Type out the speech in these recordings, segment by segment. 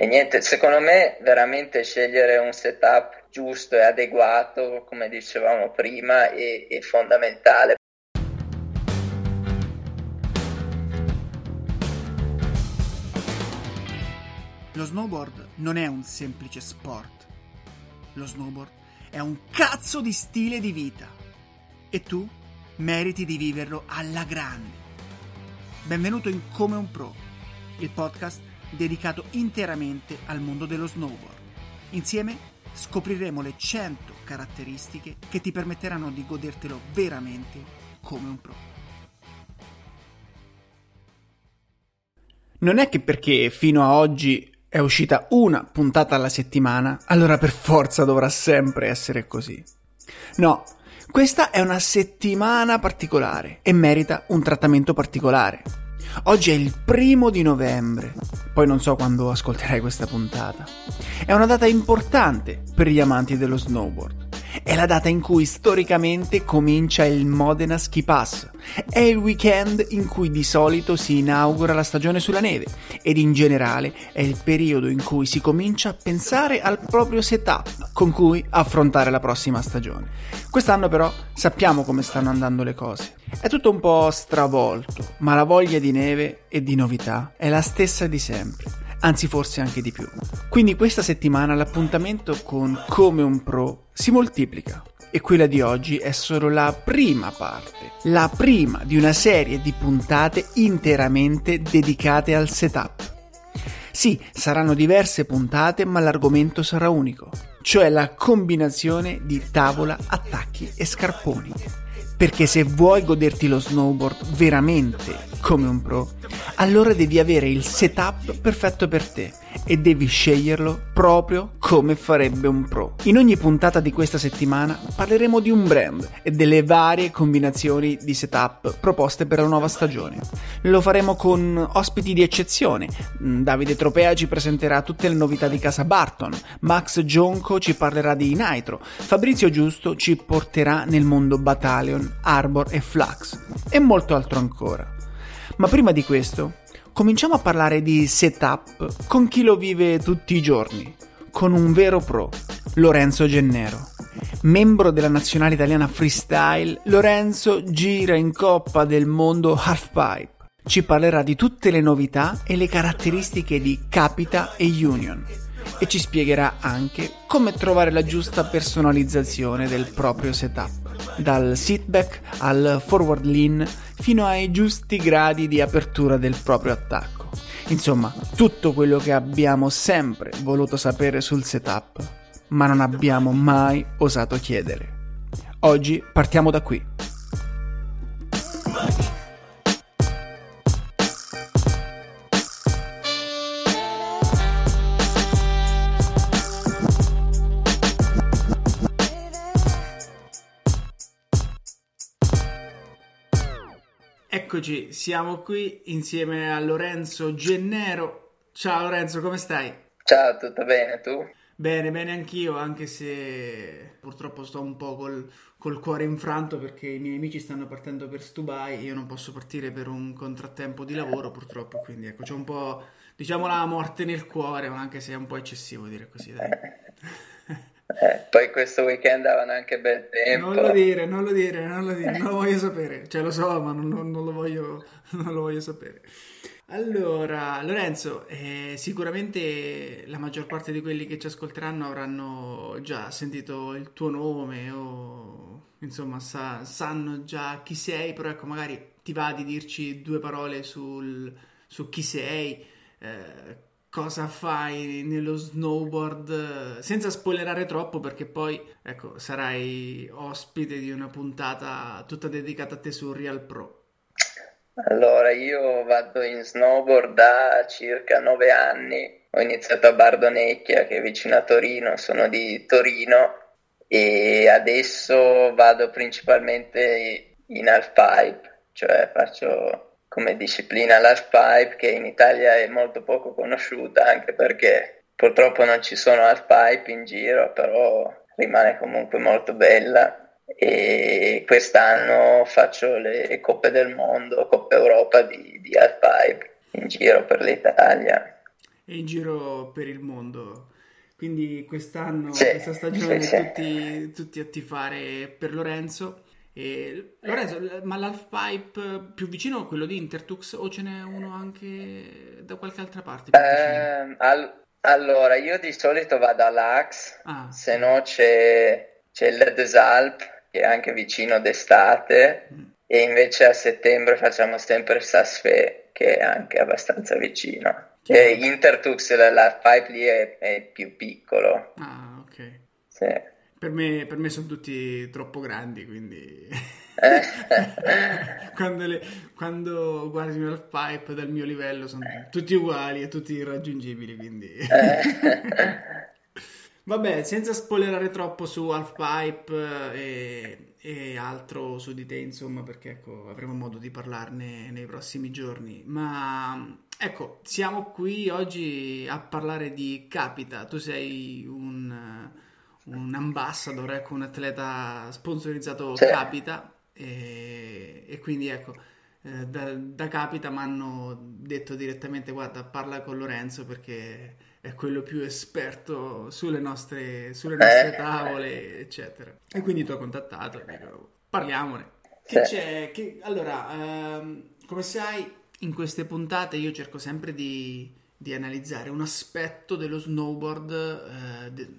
E niente, secondo me veramente scegliere un setup giusto e adeguato, come dicevamo prima, è fondamentale. Lo snowboard non è un semplice sport. Lo snowboard è un cazzo di stile di vita. E tu meriti di viverlo alla grande. Benvenuto in Come un Pro, il podcast dedicato interamente al mondo dello snowboard. Insieme scopriremo le 100 caratteristiche che ti permetteranno di godertelo veramente come un pro. Non è che perché fino a oggi è uscita una puntata alla settimana, allora per forza dovrà sempre essere così. No, questa è una settimana particolare e merita un trattamento particolare. Oggi è il 1 di novembre, poi non so quando ascolterai questa puntata. È una data importante per gli amanti dello snowboard. È la data in cui storicamente comincia il Modena Skipass. È il weekend in cui di solito si inaugura la stagione sulla neve ed in generale è il periodo in cui si comincia a pensare al proprio setup con cui affrontare la prossima stagione. Quest'anno però sappiamo come stanno andando le cose. È tutto un po' stravolto, ma la voglia di neve e di novità è la stessa di sempre. Anzi, forse anche di più. Quindi questa settimana l'appuntamento con Come un Pro si moltiplica e quella di oggi è solo la prima parte, la prima di una serie di puntate interamente dedicate al setup. Sì, saranno diverse puntate, ma l'argomento sarà unico, cioè la combinazione di tavola, attacchi e scarponi. Perché se vuoi goderti lo snowboard veramente come un pro, allora devi avere il setup perfetto per te e devi sceglierlo proprio come farebbe un pro. In ogni puntata di questa settimana parleremo di un brand e delle varie combinazioni di setup proposte per la nuova stagione. Lo faremo con ospiti di eccezione. Davide Tropea ci presenterà tutte le novità di casa Barton, Max Gionco ci parlerà di Nitro, Fabrizio Giusto ci porterà nel mondo Battalion, Arbor e Flux e molto altro ancora. Ma prima di questo cominciamo a parlare di setup con chi lo vive tutti i giorni, con un vero pro, Lorenzo Gennaro. Membro della nazionale italiana freestyle, Lorenzo gira in Coppa del Mondo Halfpipe. Ci parlerà di tutte le novità e le caratteristiche di Capita e Union e ci spiegherà anche come trovare la giusta personalizzazione del proprio setup. Dal sit-back al forward lean fino ai giusti gradi di apertura del proprio attacco. Insomma, tutto quello che abbiamo sempre voluto sapere sul setup, ma non abbiamo mai osato chiedere. Oggi partiamo da qui. Eccoci, siamo qui insieme a Lorenzo Gennaro. Ciao Lorenzo, come stai? Ciao, tutto bene, tu? Bene, bene anch'io, anche se purtroppo sto un po' col cuore infranto perché i miei amici stanno partendo per Stubai, io non posso partire per un contrattempo di lavoro purtroppo, quindi ecco, c'è un po', diciamo, la morte nel cuore, ma anche se è un po' eccessivo dire così, dai. Poi questo weekend avevano anche bel tempo. Non lo dire, non lo voglio sapere. Cioè lo so, ma non lo voglio sapere. Allora, Lorenzo, sicuramente la maggior parte di quelli che ci ascolteranno avranno già sentito il tuo nome o insomma sanno già chi sei, però ecco, magari ti va di dirci due parole su chi sei, cosa fai nello snowboard, senza spoilerare troppo perché poi ecco sarai ospite di una puntata tutta dedicata a te su Real Pro. Allora, io vado in snowboard da circa 9 anni, ho iniziato a Bardonecchia che è vicino a Torino, sono di Torino e adesso vado principalmente in halfpipe, cioè faccio come disciplina l'halfpipe che in Italia è molto poco conosciuta anche perché purtroppo non ci sono halfpipe in giro, però rimane comunque molto bella e quest'anno faccio le coppe del mondo, coppe Europa di halfpipe in giro per l'Italia. e in giro per il mondo. Quindi quest'anno, questa stagione, tutti a tifare per Lorenzo. E Lorenzo, ma l'halfpipe più vicino è quello di Intertux o ce n'è uno anche da qualche altra parte? Allora, io di solito vado a Lux, se no c'è il Ledesalp, che è anche vicino d'estate, e invece a settembre facciamo sempre Sasfe, che è anche abbastanza vicino. E Intertux, l'halfpipe lì è più piccolo. Ah, ok. Sì. Per me sono tutti troppo grandi, quindi quando guardi il mio halfpipe dal mio livello sono tutti uguali e tutti irraggiungibili, quindi vabbè, senza spoilerare troppo su halfpipe e altro su di te, insomma, perché ecco, avremo modo di parlarne nei prossimi giorni, ma ecco, siamo qui oggi a parlare di Capita. Tu sei un ambassador, ecco, un atleta sponsorizzato Capita, e quindi ecco, da Capita mi hanno detto direttamente: guarda, parla con Lorenzo perché è quello più esperto sulle nostre tavole, eccetera. E quindi tu hai contattato, dico, parliamone. Allora, come sai, in queste puntate io cerco sempre di analizzare un aspetto dello snowboard,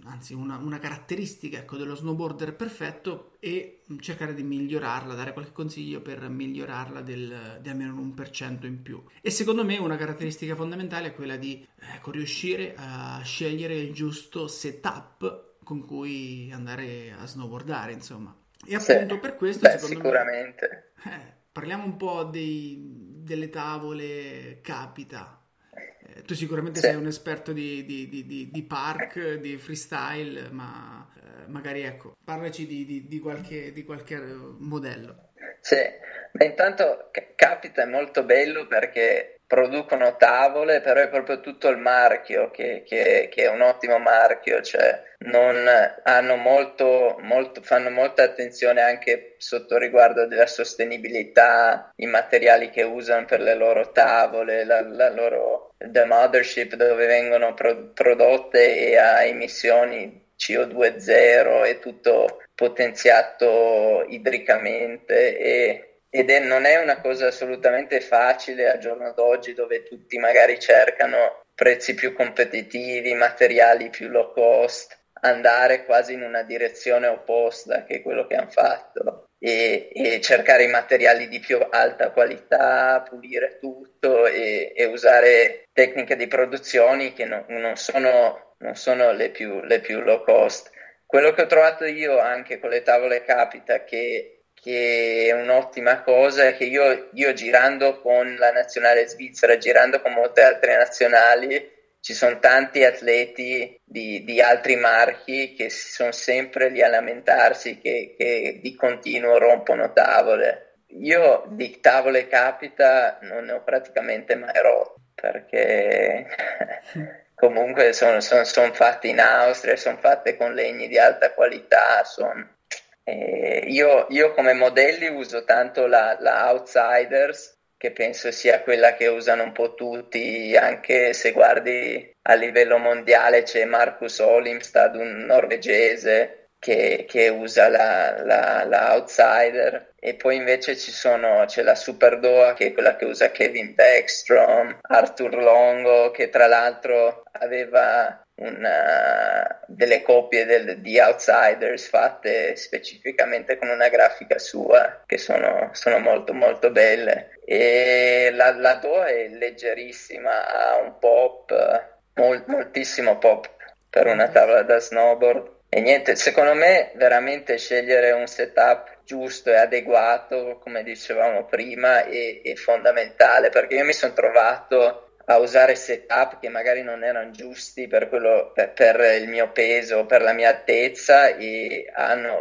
anzi una caratteristica, ecco, dello snowboarder perfetto, e cercare di migliorarla, dare qualche consiglio per migliorarla di almeno l'1% in più. E secondo me una caratteristica fondamentale è quella di, ecco, riuscire a scegliere il giusto setup con cui andare a snowboardare, insomma. E appunto per questo sicuramente me, parliamo un po' delle tavole Capita. Tu sicuramente sei un esperto di park, di freestyle, ma magari, ecco, parlaci di qualche modello. Sì, ma intanto Capita è molto bello perché producono tavole, però è proprio tutto il marchio, che è un ottimo marchio, cioè non hanno molto, fanno molta attenzione anche sotto riguardo della sostenibilità, i materiali che usano per le loro tavole, la loro The Mothership, dove vengono prodotte, e a emissioni CO2 zero, e tutto potenziato idricamente, non è una cosa assolutamente facile al giorno d'oggi, dove tutti magari cercano prezzi più competitivi, materiali più low cost, andare quasi in una direzione opposta che è quello che hanno fatto, e cercare i materiali di più alta qualità, pulire tutto e usare tecniche di produzioni che non sono le più low cost. Quello che ho trovato io anche con le tavole Capita, che è un'ottima cosa, è che io girando con la nazionale svizzera, girando con molte altre nazionali, ci sono tanti atleti di altri marchi che sono sempre lì a lamentarsi che di continuo rompono tavole. Io di tavole Capita non ne ho praticamente mai rotto, perché comunque sono fatte in Austria, sono fatte con legni di alta qualità. Io come modelli uso tanto la Outsiders, che penso sia quella che usano un po' tutti, anche se guardi a livello mondiale c'è Marcus Olimstad, un norvegese, che usa la Outsider, e poi invece c'è la Superdoa, che è quella che usa Kevin Backstrom, Arthur Longo, che tra l'altro aveva delle copie di Outsiders fatte specificamente con una grafica sua, che sono molto molto belle. E la Doa è leggerissima, ha un pop, moltissimo pop per una tavola da snowboard. E niente, secondo me veramente scegliere un setup giusto e adeguato, come dicevamo prima, è fondamentale, perché io mi sono trovato a usare setup che magari non erano giusti per il mio peso, per la mia altezza, e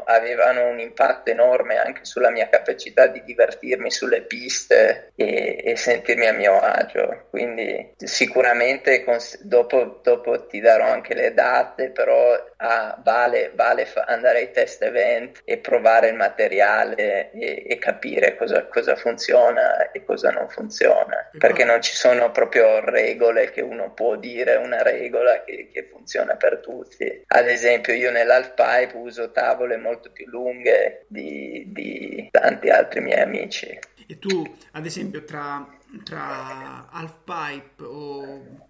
avevano un impatto enorme anche sulla mia capacità di divertirmi sulle piste e sentirmi a mio agio. Quindi sicuramente dopo ti darò anche le date, però vale andare ai test event e provare il materiale e capire cosa funziona e cosa non funziona, perché non ci sono proprio sono regole che uno può dire, una regola che funziona per tutti. Ad esempio io nell'halfpipe uso tavole molto più lunghe di tanti altri miei amici. E tu ad esempio tra halfpipe o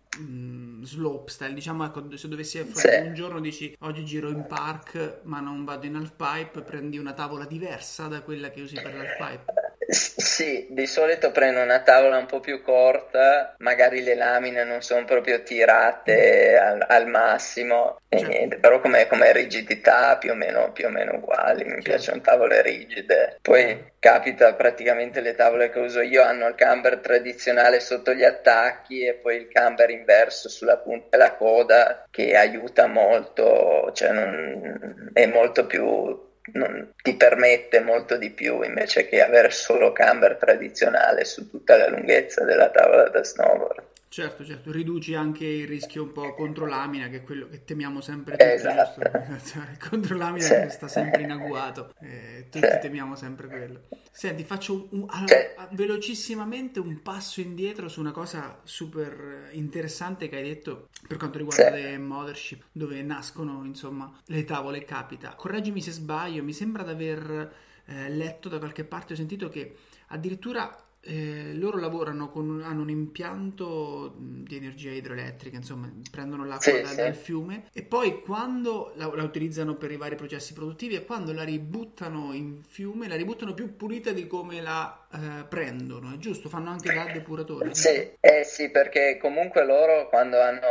slopestyle, diciamo, ecco, se dovessi fare un giorno, dici oggi giro in park ma non vado in halfpipe, prendi una tavola diversa da quella che usi per l'halfpipe? Sì, di solito prendo una tavola un po' più corta, magari le lamine non sono proprio tirate al massimo, e niente, però come rigidità più o meno uguali, mi piacciono tavole rigide. Poi capita, praticamente le tavole che uso io hanno il camber tradizionale sotto gli attacchi e poi il camber inverso sulla punta della coda, che aiuta molto, cioè è molto più... non ti permette molto di più invece che avere solo camber tradizionale su tutta la lunghezza della tavola da snowboard. Certo, riduci anche il rischio un po' contro lamina, che è quello che temiamo sempre tutti, esatto. Contro lamina che sta sempre in agguato, tutti temiamo sempre quello. Senti, faccio velocissimamente un passo indietro su una cosa super interessante che hai detto per quanto riguarda le Mothership, dove nascono insomma le tavole Capita. Correggimi se sbaglio, mi sembra di aver letto da qualche parte, ho sentito che addirittura loro lavorano hanno un impianto di energia idroelettrica, insomma prendono l'acqua dal fiume e poi quando la utilizzano per i vari processi produttivi, e quando la ributtano in fiume la ributtano più pulita di come la prendono, è giusto? Fanno anche da depuratore. Sì, perché comunque loro quando hanno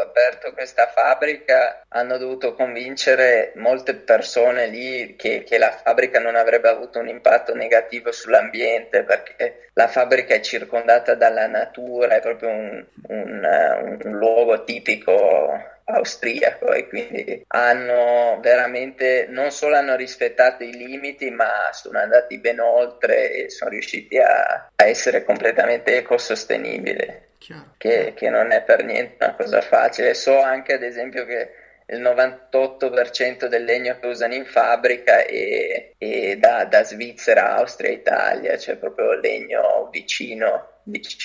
aperto questa fabbrica hanno dovuto convincere molte persone lì che la fabbrica non avrebbe avuto un impatto negativo sull'ambiente, perché la fabbrica è circondata dalla natura, è proprio un luogo tipico austriaco, e quindi hanno veramente, non solo hanno rispettato i limiti, ma sono andati ben oltre e sono riusciti a essere completamente ecosostenibili, che non è per niente una cosa facile. So anche ad esempio che il 98% del legno che usano in fabbrica è da Svizzera, Austria, Italia, cioè proprio legno vicino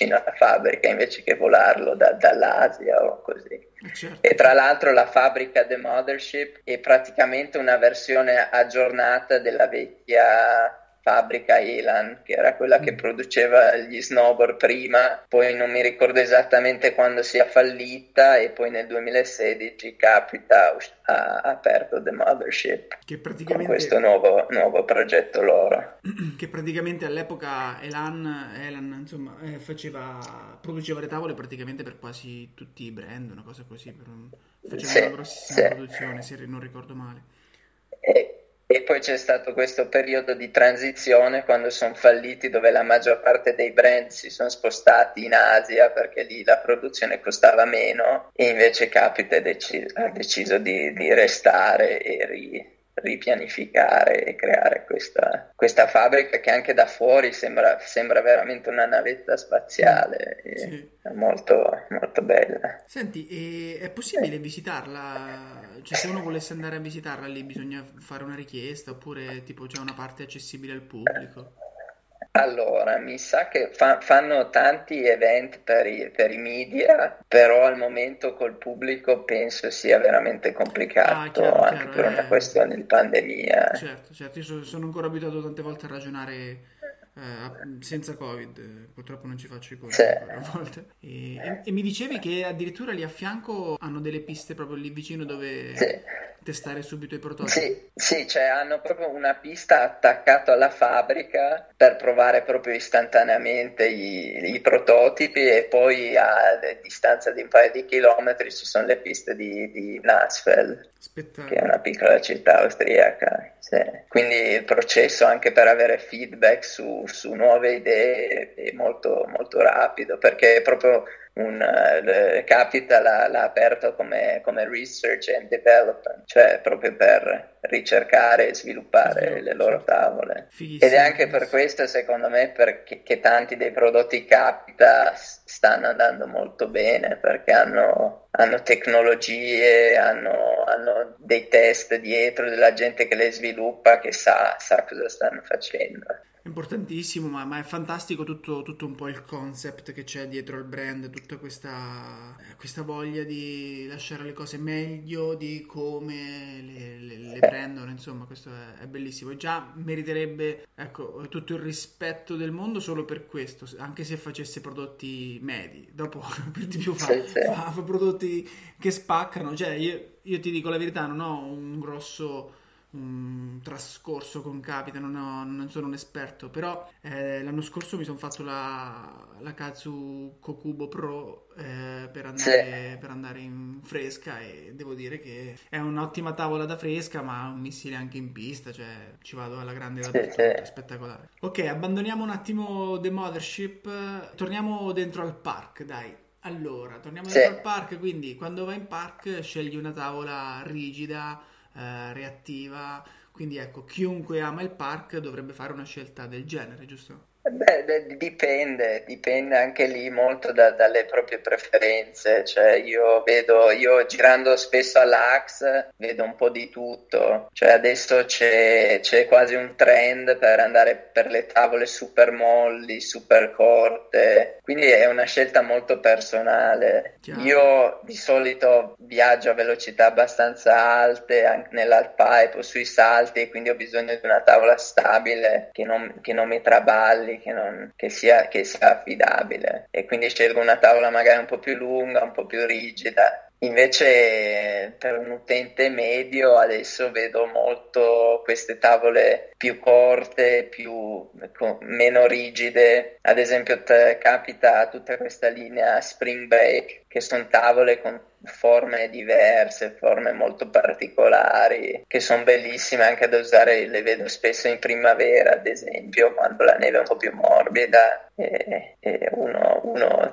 alla fabbrica, invece che volarlo dall'Asia o così. Certo. E tra l'altro la fabbrica The Mothership è praticamente una versione aggiornata della vecchia fabbrica Elan, che era quella che produceva gli snowboard prima, poi non mi ricordo esattamente quando sia fallita, e poi nel 2016 Capita ha aperto The Mothership, che praticamente... con questo nuovo progetto loro. Che praticamente all'epoca Elan insomma produceva le tavole praticamente per quasi tutti i brand, una cosa così, faceva una grossissima produzione, se non ricordo male. E poi c'è stato questo periodo di transizione quando sono falliti, dove la maggior parte dei brand si sono spostati in Asia perché lì la produzione costava meno, e invece Capita ha deciso di restare e ripianificare e creare questa fabbrica che anche da fuori sembra veramente una navetta spaziale, è molto, molto bella. Senti, è possibile visitarla? Cioè, se uno volesse andare a visitarla lì bisogna fare una richiesta, oppure tipo c'è una parte accessibile al pubblico? Allora, mi sa che fanno tanti event per i media, però al momento col pubblico penso sia veramente complicato, anche per una questione di pandemia. Certo, io sono ancora abituato tante volte a ragionare senza Covid, purtroppo non ci faccio i conti a volte. E mi dicevi che addirittura lì a fianco hanno delle piste proprio lì vicino dove... testare subito i prototipi. Sì, hanno proprio una pista attaccata alla fabbrica per provare proprio istantaneamente i prototipi, e poi a distanza di un paio di chilometri ci sono le piste di Nassfeld, che è una piccola città austriaca. Quindi il processo anche per avere feedback su nuove idee è molto, molto rapido, perché è proprio... Capita l'ha aperto come research and development, cioè proprio per ricercare e sviluppare le loro tavole. Ed è anche per questo, secondo me, perché tanti dei prodotti Capita stanno andando molto bene, perché hanno tecnologie, hanno dei test dietro della gente che le sviluppa, che sa cosa stanno facendo. importantissimo, ma è fantastico tutto un po' il concept che c'è dietro al brand, tutta questa voglia di lasciare le cose meglio di come le prendono, insomma questo è bellissimo, e già meriterebbe, ecco, tutto il rispetto del mondo solo per questo, anche se facesse prodotti medi, dopo per di più fa prodotti che spaccano, cioè io ti dico la verità, non ho un grosso trascorso con Capita, non sono un esperto, però l'anno scorso mi sono fatto la Katsu Kokubo Pro per andare in fresca, e devo dire che è un'ottima tavola da fresca, ma un missile anche in pista, cioè ci vado alla grande, è spettacolare. Ok, abbandoniamo un attimo The Mothership, torniamo dentro al park, dai. Allora, torniamo dentro al park, quindi quando vai in park scegli una tavola rigida, reattiva, quindi ecco, chiunque ama il park dovrebbe fare una scelta del genere, giusto? Beh, dipende anche lì molto dalle proprie preferenze, cioè io girando spesso all'Ax vedo un po' di tutto, cioè adesso c'è quasi un trend per andare per le tavole super molli, super corte, quindi è una scelta molto personale. Chiaro. Io di solito viaggio a velocità abbastanza alte, anche nell'alpipe o sui salti, quindi ho bisogno di una tavola stabile che non mi traballi, che sia affidabile, e quindi scelgo una tavola magari un po' più lunga, un po' più rigida. Invece per un utente medio adesso vedo molto queste tavole più corte, meno rigide, ad esempio Capita tutta questa linea Spring Break, che sono tavole con forme diverse, forme molto particolari, che sono bellissime anche da usare, le vedo spesso in primavera ad esempio, quando la neve è un po' più morbida, e uno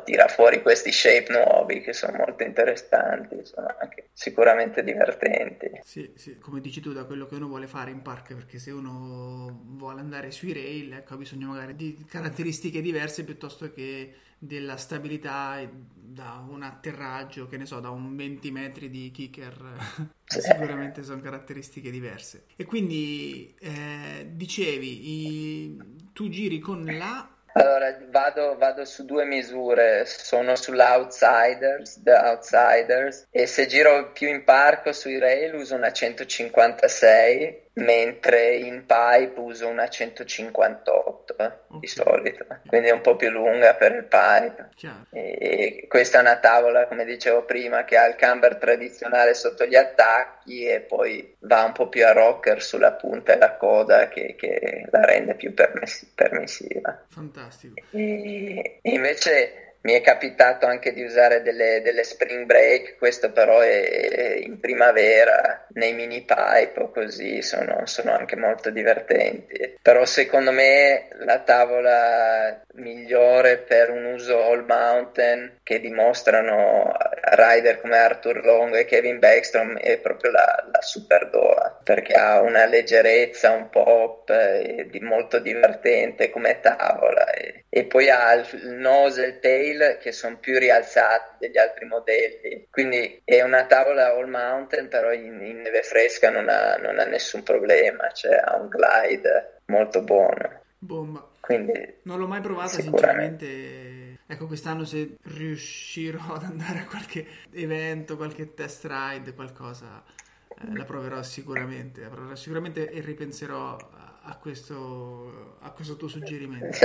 tira fuori questi shape nuovi che sono molto interessanti, sono anche sicuramente divertenti. Sì, come dici tu, da quello che uno vuole fare in park, perché se uno vuole andare sui rail, ecco, ha bisogno magari di caratteristiche diverse piuttosto che della stabilità da un atterraggio, che ne so, da un 20 metri di kicker. Sicuramente sono caratteristiche diverse. E quindi dicevi, tu giri con la... Allora, vado su due misure, sono sull'Outsiders, The Outsiders, e se giro più in parco sui rail uso una 156, mentre in pipe uso una 158, okay, di solito, quindi è un po' più lunga per il pipe. Chiaro. E questa è una tavola, come dicevo prima, che ha il camber tradizionale sotto gli attacchi e poi va un po' più a rocker sulla punta e la coda, che la rende più permissiva. Fantastico. E invece mi è capitato anche di usare delle spring break, questo però è in primavera, nei mini pipe o così, sono anche molto divertenti. Però secondo me la tavola migliore per un uso all mountain, che dimostrano rider come Arthur Longo e Kevin Backstrom, è proprio la Super Doha, perché ha una leggerezza, un pop, molto divertente come tavola, e poi ha il nose e il tail che sono più rialzati degli altri modelli, quindi è una tavola all mountain, però in neve fresca non ha nessun problema, cioè ha un glide molto buono. Bomba. Quindi non l'ho mai provata sinceramente, ecco, quest'anno se riuscirò ad andare a qualche evento, qualche test ride, qualcosa, la proverò sicuramente e ripenserò a questo tuo suggerimento.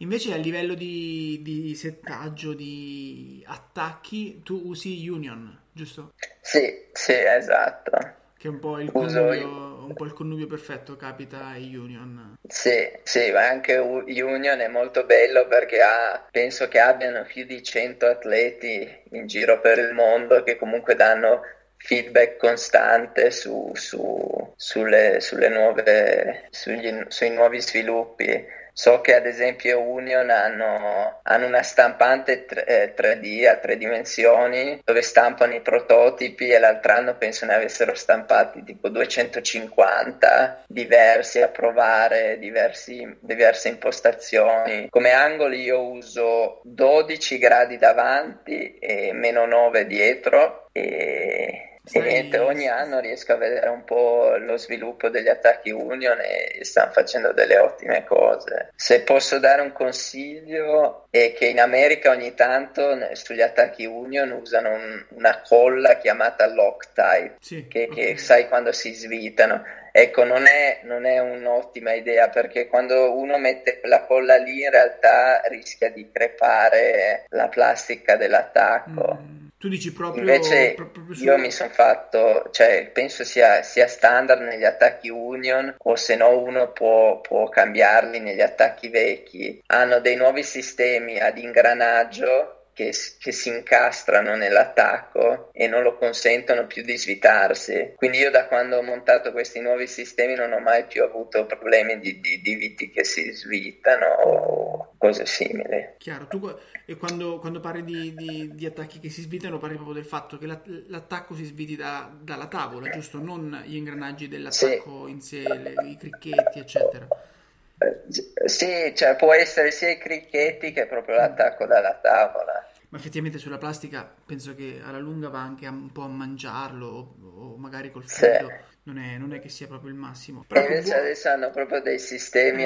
Invece a livello di settaggio, di attacchi, tu usi Union, giusto? Sì, esatto. Che è un po' il connubio perfetto, Capita e Union. Sì, ma anche Union è molto bello perché penso che abbiano più di 100 atleti in giro per il mondo che comunque danno feedback costante sui nuovi sviluppi. So che ad esempio Union hanno una stampante 3D a tre dimensioni dove stampano i prototipi, e l'altro anno penso ne avessero stampati tipo 250 diversi, a provare diverse impostazioni. Come angoli io uso 12 gradi davanti e meno 9 dietro, e E ogni anno riesco a vedere un po' lo sviluppo degli attacchi Union e stanno facendo delle ottime cose. Se posso dare un consiglio è che in America ogni tanto sugli attacchi Union usano una colla chiamata Loctite, sì, che sai, quando si svitano. Ecco, non è un'ottima idea, perché quando uno mette la colla lì in realtà rischia di crepare la plastica dell'attacco. Tu dici proprio... Invece proprio su... io mi sono fatto, cioè penso sia standard negli attacchi Union, o se no uno può cambiarli negli attacchi vecchi. Hanno dei nuovi sistemi ad ingranaggio che si incastrano nell'attacco e non lo consentono più di svitarsi, quindi io da quando ho montato questi nuovi sistemi non ho mai più avuto problemi di viti che si svitano o cose simili. Chiaro, tu e quando parli di attacchi che si svitano parli proprio del fatto che l'attacco si sviti dalla tavola, giusto? Non gli ingranaggi dell'attacco, sì, in sé, i cricchetti eccetera. Sì, cioè può essere sia i cricchetti che proprio l'attacco dalla tavola. Ma effettivamente sulla plastica penso che alla lunga va anche un po' a mangiarlo o magari col freddo, sì. Non è che sia proprio il massimo. Però invece adesso hanno proprio dei sistemi,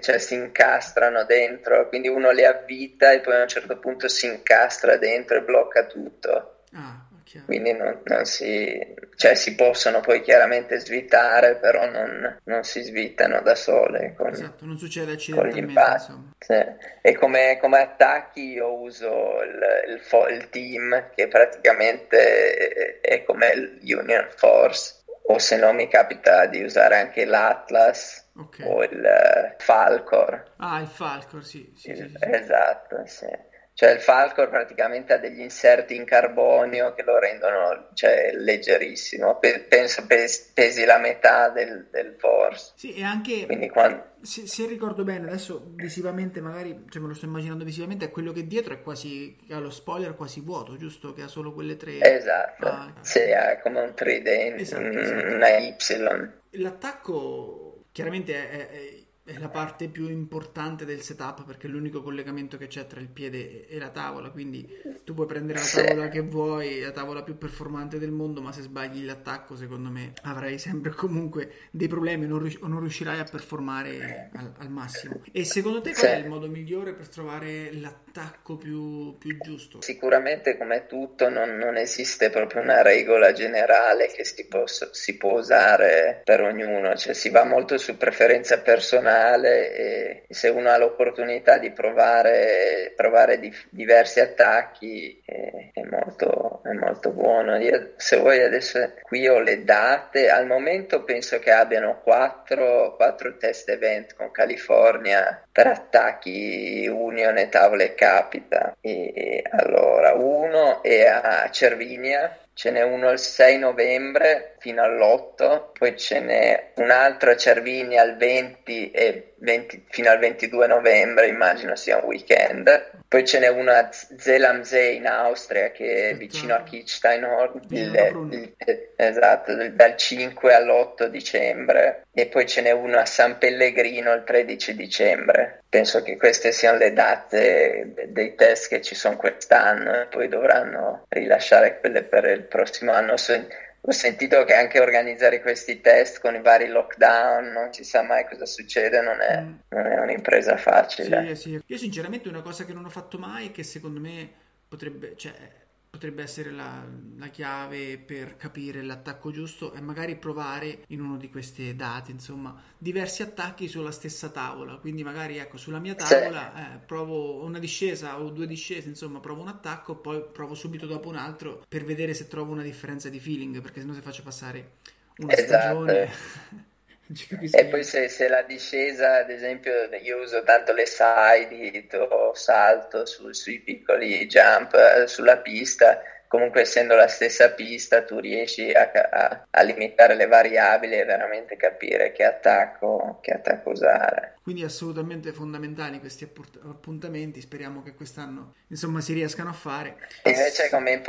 cioè si incastrano dentro, quindi uno li avvita e poi a un certo punto si incastra dentro e blocca tutto. Ah, chiaro. Quindi non si... Cioè si possono poi chiaramente svitare, però non si svitano da sole. Esatto, non succede accidentalmente. Sì. E come attacchi io uso il team, che praticamente è come l'Union Force, o se no mi capita di usare anche l'Atlas, okay, o il Falcor. Ah, il Falcor, sì. Esatto, sì. Cioè il Falcor praticamente ha degli inserti in carbonio che lo rendono, cioè, leggerissimo, penso pesi la metà del Force. Sì, e anche, quando... se ricordo bene, adesso visivamente magari, cioè me lo sto immaginando visivamente, è quello che dietro è quasi, ha lo spoiler quasi vuoto, giusto? Che ha solo quelle tre... Esatto, sì, è come un tridente, esatto. Una Y. L'attacco chiaramente è la parte più importante del setup, perché è l'unico collegamento che c'è tra il piede e la tavola, quindi tu puoi prendere la tavola che vuoi, la tavola più performante del mondo, ma se sbagli l'attacco secondo me avrai sempre comunque dei problemi, non riuscirai a performare al massimo. E secondo te qual è il modo migliore per trovare l'attacco più giusto? Sicuramente, come tutto, non esiste proprio una regola generale che si può usare per ognuno, cioè si va molto su preferenza personale, e se uno ha l'opportunità di provare diversi attacchi è molto buono. Io, se vuoi, adesso qui ho le date, al momento penso che abbiano 4 test event con California per attacchi Union e tavole Capita, e allora uno è a Cervinia, ce n'è uno il 6 novembre fino all'8, poi ce n'è un altro a Cervinia al 20 e 20, fino al 22 novembre, immagino sia un weekend. Poi ce n'è uno a Zell am See in Austria, che è vicino a Kitzsteinhorn, esatto, dal 5 all'8 dicembre. E poi ce n'è uno a San Pellegrino il 13 dicembre. Penso che queste siano le date dei test che ci sono quest'anno, poi dovranno rilasciare quelle per il prossimo anno. Ho sentito che anche organizzare questi test con i vari lockdown, non si sa mai cosa succede, non è un'impresa facile. Sì. Io sinceramente una cosa che non ho fatto mai, che secondo me potrebbe essere la chiave per capire l'attacco giusto, è magari provare in uno di queste date, insomma, diversi attacchi sulla stessa tavola. Quindi magari, ecco, sulla mia tavola provo una discesa o due discese, insomma, provo un attacco, poi provo subito dopo un altro per vedere se trovo una differenza di feeling, perché sennò se faccio passare una stagione... E poi se la discesa, ad esempio, io uso tanto le side hit o salto sui piccoli jump sulla pista, comunque essendo la stessa pista tu riesci a limitare le variabili e veramente capire che attacco usare. Quindi assolutamente fondamentali questi appuntamenti, speriamo che quest'anno, insomma, si riescano a fare. Invece come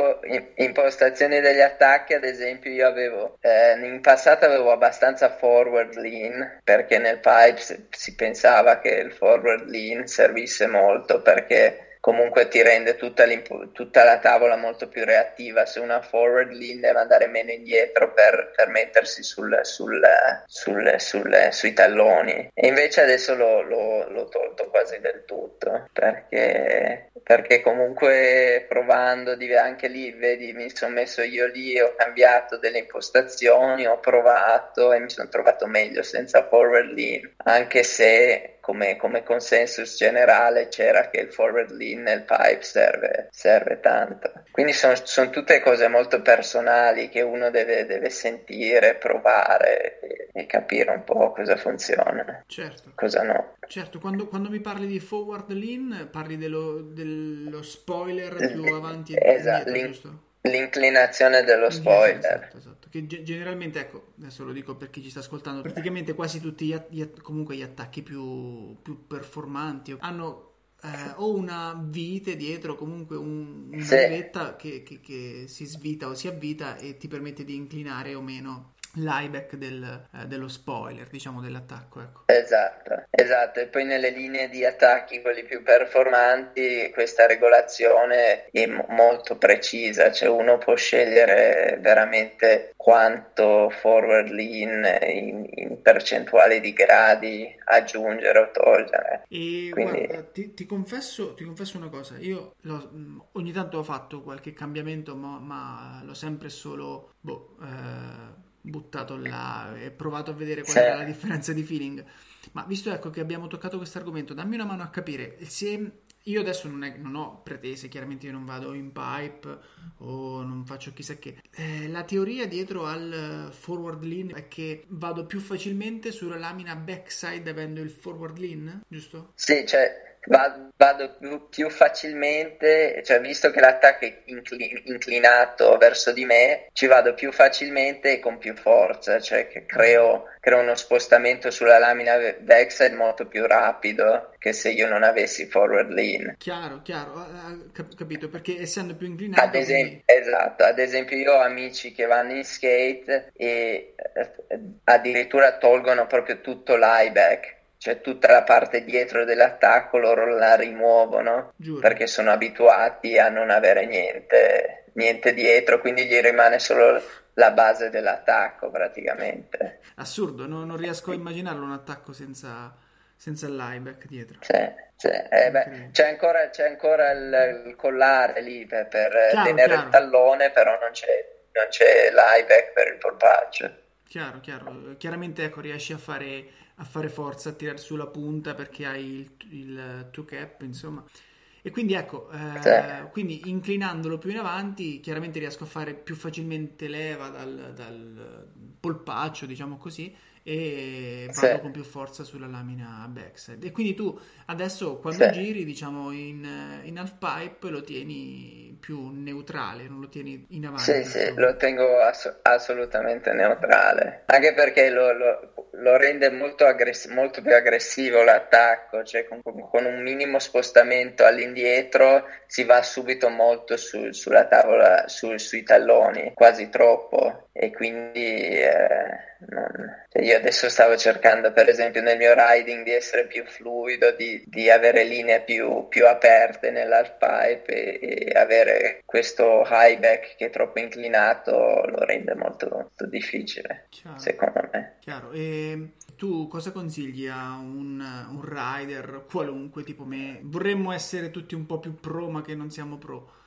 impostazione degli attacchi, ad esempio, io avevo in passato avevo abbastanza forward lean, perché nel pipe si pensava che il forward lean servisse molto, perché comunque ti rende tutta la tavola molto più reattiva. Se una forward lì deve andare meno indietro per mettersi sui talloni, e invece adesso l'ho tolto quasi del tutto, perché comunque provando anche lì, vedi, mi sono messo io lì, ho cambiato delle impostazioni, ho provato e mi sono trovato meglio senza forward lean, anche se come consensus generale c'era che il forward lean nel pipe serve tanto. Quindi sono tutte cose molto personali che uno deve sentire, provare e capire un po' cosa funziona, certo, cosa no. Certo, quando mi parli di forward lean parli dello spoiler più avanti e indietro, giusto? L'inclinazione dello spoiler, esatto. Che generalmente, ecco, adesso lo dico per chi ci sta ascoltando, praticamente quasi tutti comunque gli attacchi più performanti hanno o una vite dietro, comunque una levetta che si svita o si avvita e ti permette di inclinare o meno l'ieback dello spoiler, diciamo, dell'attacco, ecco. Esatto, e poi nelle linee di attacchi, quelli più performanti, questa regolazione è molto precisa, cioè uno può scegliere veramente quanto forward lean in percentuale di gradi aggiungere o togliere. E quindi... guarda, ti confesso una cosa, io ogni tanto ho fatto qualche cambiamento, ma l'ho sempre solo buttato là e provato a vedere qual era la differenza di feeling. Ma visto, ecco, che abbiamo toccato questo argomento, dammi una mano a capire se io adesso non ho pretese, chiaramente io non vado in pipe o non faccio chissà che. La teoria dietro al forward lean è che vado più facilmente sulla lamina backside avendo il forward lean, giusto? Sì, cioè vado più facilmente, cioè visto che l'attacco è inclinato verso di me, ci vado più facilmente e con più forza, cioè che creo uno spostamento sulla lamina backside molto più rapido che se io non avessi forward lean. Chiaro, capito, perché essendo più inclinato... Ad esempio io ho amici che vanno in skate e addirittura tolgono proprio tutto l'ieback, cioè tutta la parte dietro dell'attacco loro la rimuovono. Giuro. Perché sono abituati a non avere niente dietro, quindi gli rimane solo la base dell'attacco praticamente. Assurdo, non riesco a immaginarlo un attacco senza l'ieback dietro. Sì. C'è ancora il collare lì per tenere il tallone, però non c'è l'ieback per il polpaccio. Chiaro. Chiaramente, ecco, riesci a fare forza, a tirare sulla punta perché hai il two cap, insomma, e quindi ecco, quindi inclinandolo più in avanti chiaramente riesco a fare più facilmente leva dal polpaccio, diciamo così, e vado con più forza sulla lamina backside. E quindi tu adesso quando giri, diciamo, in half pipe lo tieni più neutrale, non lo tieni in avanti? Sì, lo tengo assolutamente neutrale, anche perché lo rende molto più aggressivo l'attacco, cioè con un minimo spostamento all'indietro si va subito molto sulla tavola, sui talloni, quasi troppo, e quindi cioè io adesso stavo cercando, per esempio, nel mio riding di essere più fluido, di avere linee più aperte nell'half pipe e avere questo high back che è troppo inclinato lo rende molto, molto difficile. Chiaro. Secondo me. Chiaro. E tu cosa consigli a un rider qualunque tipo me? Vorremmo essere tutti un po' più pro, ma che non siamo pro.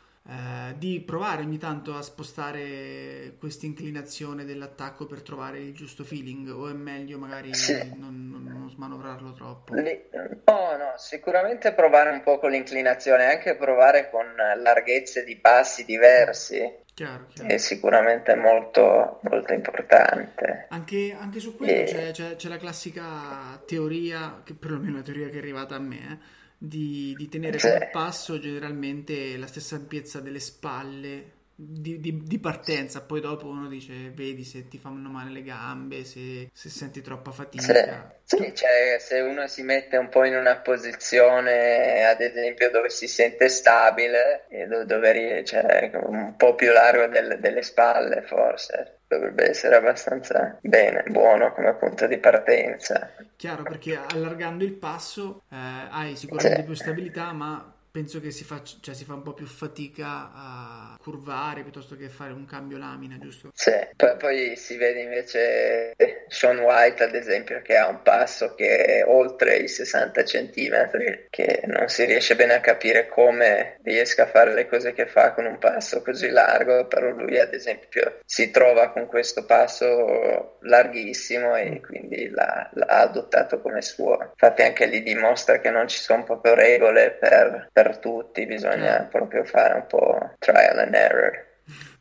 Di provare ogni tanto a spostare questa inclinazione dell'attacco per trovare il giusto feeling, o è meglio magari non smanovrarlo troppo? No, sicuramente provare un po' con l'inclinazione, anche provare con larghezze di passi diversi. Chiaro. È sicuramente molto, molto importante. Anche su quello c'è la classica teoria, che perlomeno è una teoria che è arrivata a me, di tenere sul passo generalmente la stessa ampiezza delle spalle di partenza. Poi dopo uno dice, vedi se ti fanno male le gambe, se senti troppa fatica. Cioè, se uno si mette un po' in una posizione, ad esempio, dove si sente stabile e dove cioè, un po' più largo delle spalle, forse dovrebbe essere abbastanza buono come punto di partenza. Chiaro, perché allargando il passo hai sicuramente più stabilità, ma penso che si fa un po' più fatica a curvare piuttosto che fare un cambio lamina, giusto? Sì, poi si vede invece Sean White, ad esempio, che ha un passo che è oltre i 60 centimetri, che non si riesce bene a capire come riesca a fare le cose che fa con un passo così largo, però lui, ad esempio, si trova con questo passo larghissimo e quindi l'ha adottato come suo. Infatti anche lì dimostra che non ci sono proprio regole per tutti, bisogna proprio fare un po' trial and error.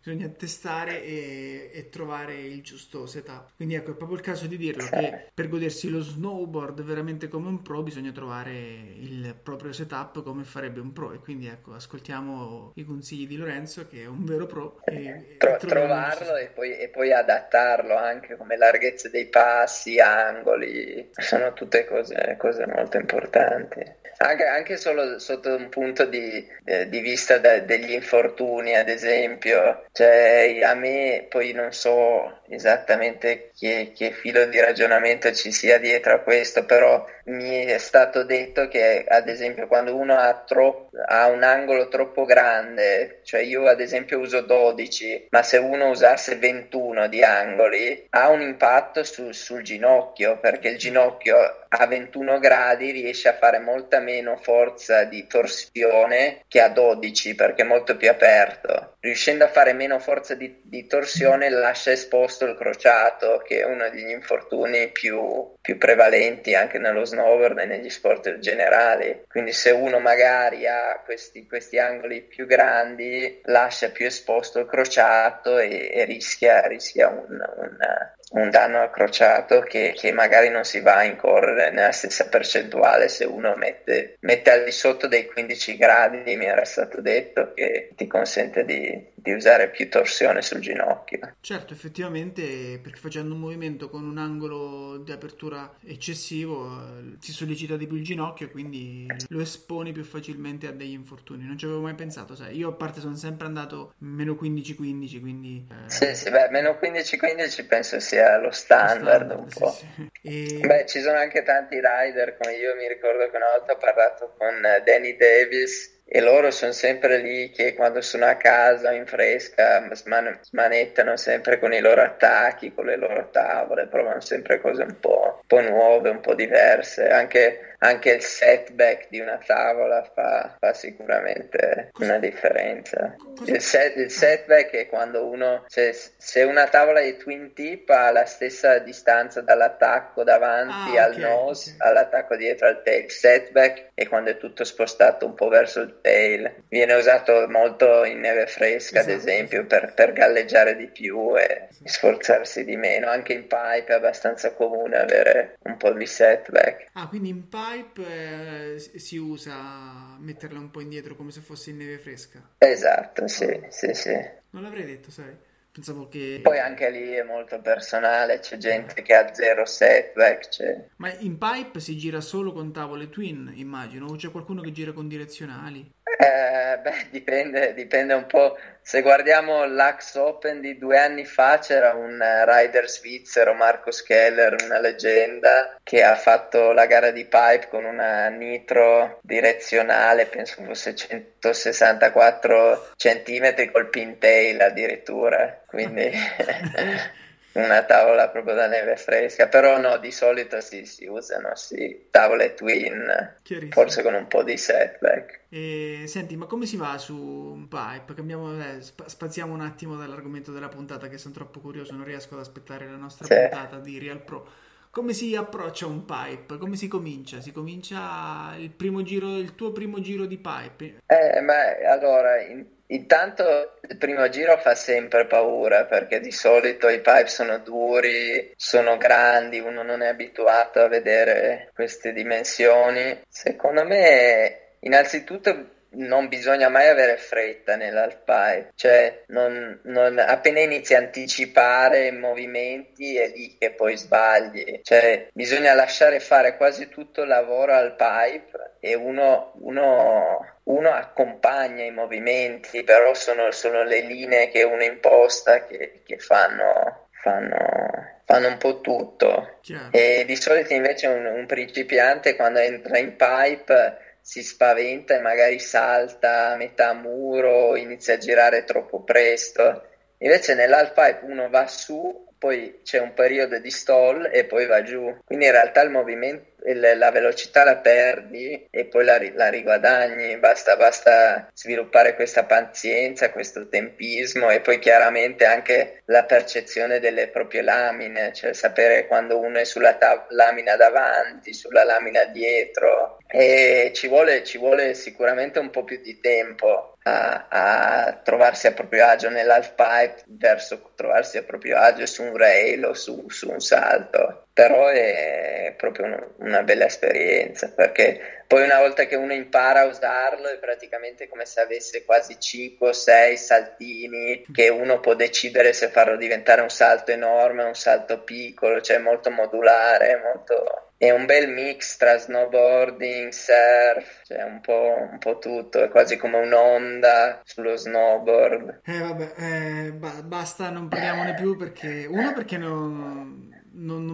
Bisogna testare e trovare il giusto setup. Quindi ecco, è proprio il caso di dirlo, che per godersi lo snowboard veramente come un pro bisogna trovare il proprio setup come farebbe un pro. E quindi ecco, ascoltiamo i consigli di Lorenzo, che è un vero pro. Trovarlo e poi adattarlo anche come larghezza dei passi, angoli. Sono tutte cose molto importanti. Anche solo sotto un punto di vista degli infortuni, ad esempio. Cioè, a me poi non so esattamente che filo di ragionamento ci sia dietro a questo, però mi è stato detto che, ad esempio, quando uno ha un angolo troppo grande, cioè io ad esempio uso 12, ma se uno usasse 21 di angoli ha un impatto sul ginocchio, perché il ginocchio a 21 gradi riesce a fare molta meno forza di torsione che a 12, perché è molto più aperto. Riuscendo a fare meno forza di torsione lascia esposto il crociato, che è uno degli infortuni più prevalenti anche nello snowboard e negli sport generali. Quindi se uno magari ha questi angoli più grandi lascia più esposto il crociato e rischia un danno al crociato che magari non si va a incorrere nella stessa percentuale se uno mette al di sotto dei 15 gradi, mi era stato detto, che ti consente di usare più torsione sul ginocchio. Certo, effettivamente, perché facendo un movimento con un angolo di apertura eccessivo si sollecita di più il ginocchio, quindi lo esponi più facilmente a degli infortuni. Non ci avevo mai pensato, sai, io a parte sono sempre andato meno 15-15, quindi... Sì, beh, meno 15-15 penso sia lo standard un po'. Sì. Beh, ci sono anche tanti rider, come io mi ricordo che una volta ho parlato con Danny Davis, e loro sono sempre lì che quando sono a casa in fresca smanettano sempre con i loro attacchi, con le loro tavole, provano sempre cose un po' nuove, un po' diverse. Anche il setback di una tavola fa sicuramente una differenza. Il setback è quando uno, se una tavola di twin tip ha la stessa distanza dall'attacco davanti al nose, all'attacco dietro al tail. Setback è quando è tutto spostato un po' verso il tail. Viene usato molto in neve fresca, esatto, ad esempio, esatto, per galleggiare di più e sforzarsi di meno. Anche in pipe è abbastanza comune avere un po' di setback. Quindi in pipe si usa metterla un po' indietro come se fosse in neve fresca. Esatto, sì. Non l'avrei detto, sai. Pensavo che... Poi anche lì è molto personale, c'è gente che ha zero setback, c'è... Ma in pipe si gira solo con tavole twin, immagino, o c'è qualcuno che gira con direzionali? Beh, dipende un po'. Se guardiamo l'Axe Open di 2 anni fa, c'era un rider svizzero, Marcus Keller, una leggenda, che ha fatto la gara di pipe con una Nitro direzionale, penso fosse 164 centimetri col pintail addirittura, quindi... una tavola proprio da neve fresca, però no, di solito si usano tavole twin, forse con un po' di setback. Senti, ma come si va su un pipe? Spaziamo un attimo dall'argomento della puntata, che sono troppo curioso, non riesco ad aspettare la nostra puntata di Real Pro. Come si approccia un pipe? Come si comincia? Si comincia il tuo primo giro di pipe? Intanto il primo giro fa sempre paura, perché di solito i pipe sono duri, sono grandi, uno non è abituato a vedere queste dimensioni. Secondo me, innanzitutto, non bisogna mai avere fretta nell'halfpipe, cioè appena inizi a anticipare movimenti è lì che poi sbagli, cioè bisogna lasciare fare quasi tutto il lavoro al pipe e uno accompagna i movimenti, però sono le linee che uno imposta che fanno un po' tutto. E di solito invece un principiante, quando entra in pipe, si spaventa e magari salta a metà muro, inizia a girare troppo presto. Invece nell'halfpipe uno va su, poi c'è un periodo di stall e poi va giù, quindi in realtà il movimento, la velocità la perdi e poi la riguadagni, basta sviluppare questa pazienza, questo tempismo e poi chiaramente anche la percezione delle proprie lamine, cioè sapere quando uno è sulla lamina davanti, sulla lamina dietro, e ci vuole sicuramente un po' più di tempo a trovarsi a proprio agio nell'halfpipe verso trovarsi a proprio agio su un rail o su un salto. Però è proprio una bella esperienza, perché poi una volta che uno impara a usarlo è praticamente come se avesse quasi 5 o 6 saltini che uno può decidere se farlo diventare un salto enorme, un salto piccolo, cioè molto modulare, molto... È un bel mix tra snowboarding, surf, cioè un po' tutto, è quasi come un'onda sullo snowboard. Basta, non parliamone più perché... Uno, perché non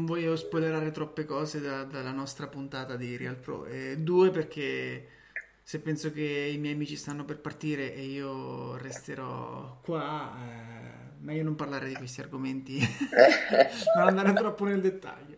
voglio spoilerare troppe cose dalla nostra puntata di Real Pro, e due, perché se penso che i miei amici stanno per partire e io resterò qua, meglio non parlare di questi argomenti, non andare troppo nel dettaglio.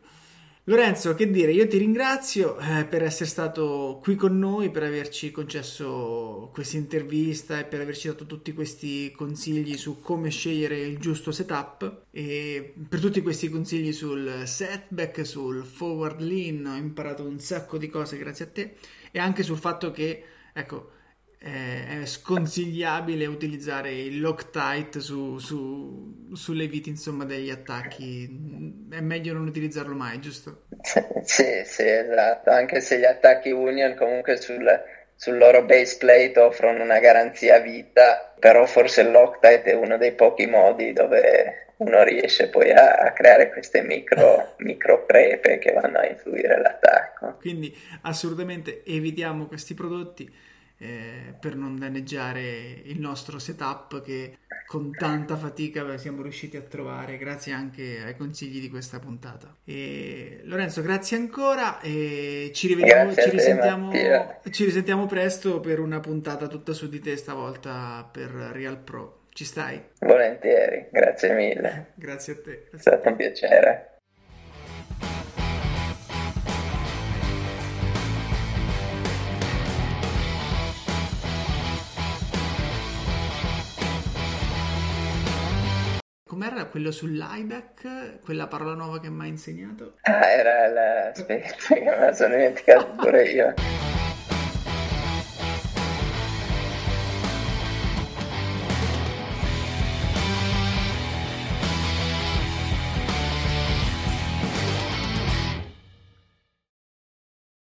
Lorenzo, che dire, io ti ringrazio per essere stato qui con noi, per averci concesso questa intervista e per averci dato tutti questi consigli su come scegliere il giusto setup, e per tutti questi consigli sul setback, sul forward lean. Ho imparato un sacco di cose grazie a te, e anche sul fatto che, ecco, è sconsigliabile utilizzare il Loctite sulle viti, insomma, degli attacchi. È meglio non utilizzarlo mai, giusto? Sì, esatto, anche se gli attacchi Union comunque sul loro base plate offrono una garanzia vita, però forse il Loctite è uno dei pochi modi dove uno riesce poi a creare queste micro crepe che vanno a influire l'attacco. Quindi assolutamente evitiamo questi prodotti, per non danneggiare il nostro setup che con tanta fatica siamo riusciti a trovare grazie anche ai consigli di questa puntata. E Lorenzo, grazie ancora e ci rivediamo, ci risentiamo presto per una puntata tutta su di te, stavolta per Real Pro. Ci stai? Volentieri, grazie mille. Grazie a te. È stato un piacere. Era quello sull'Ibeck, quella parola nuova che mi ha insegnato? Aspetta, che me la sono dimenticato pure io.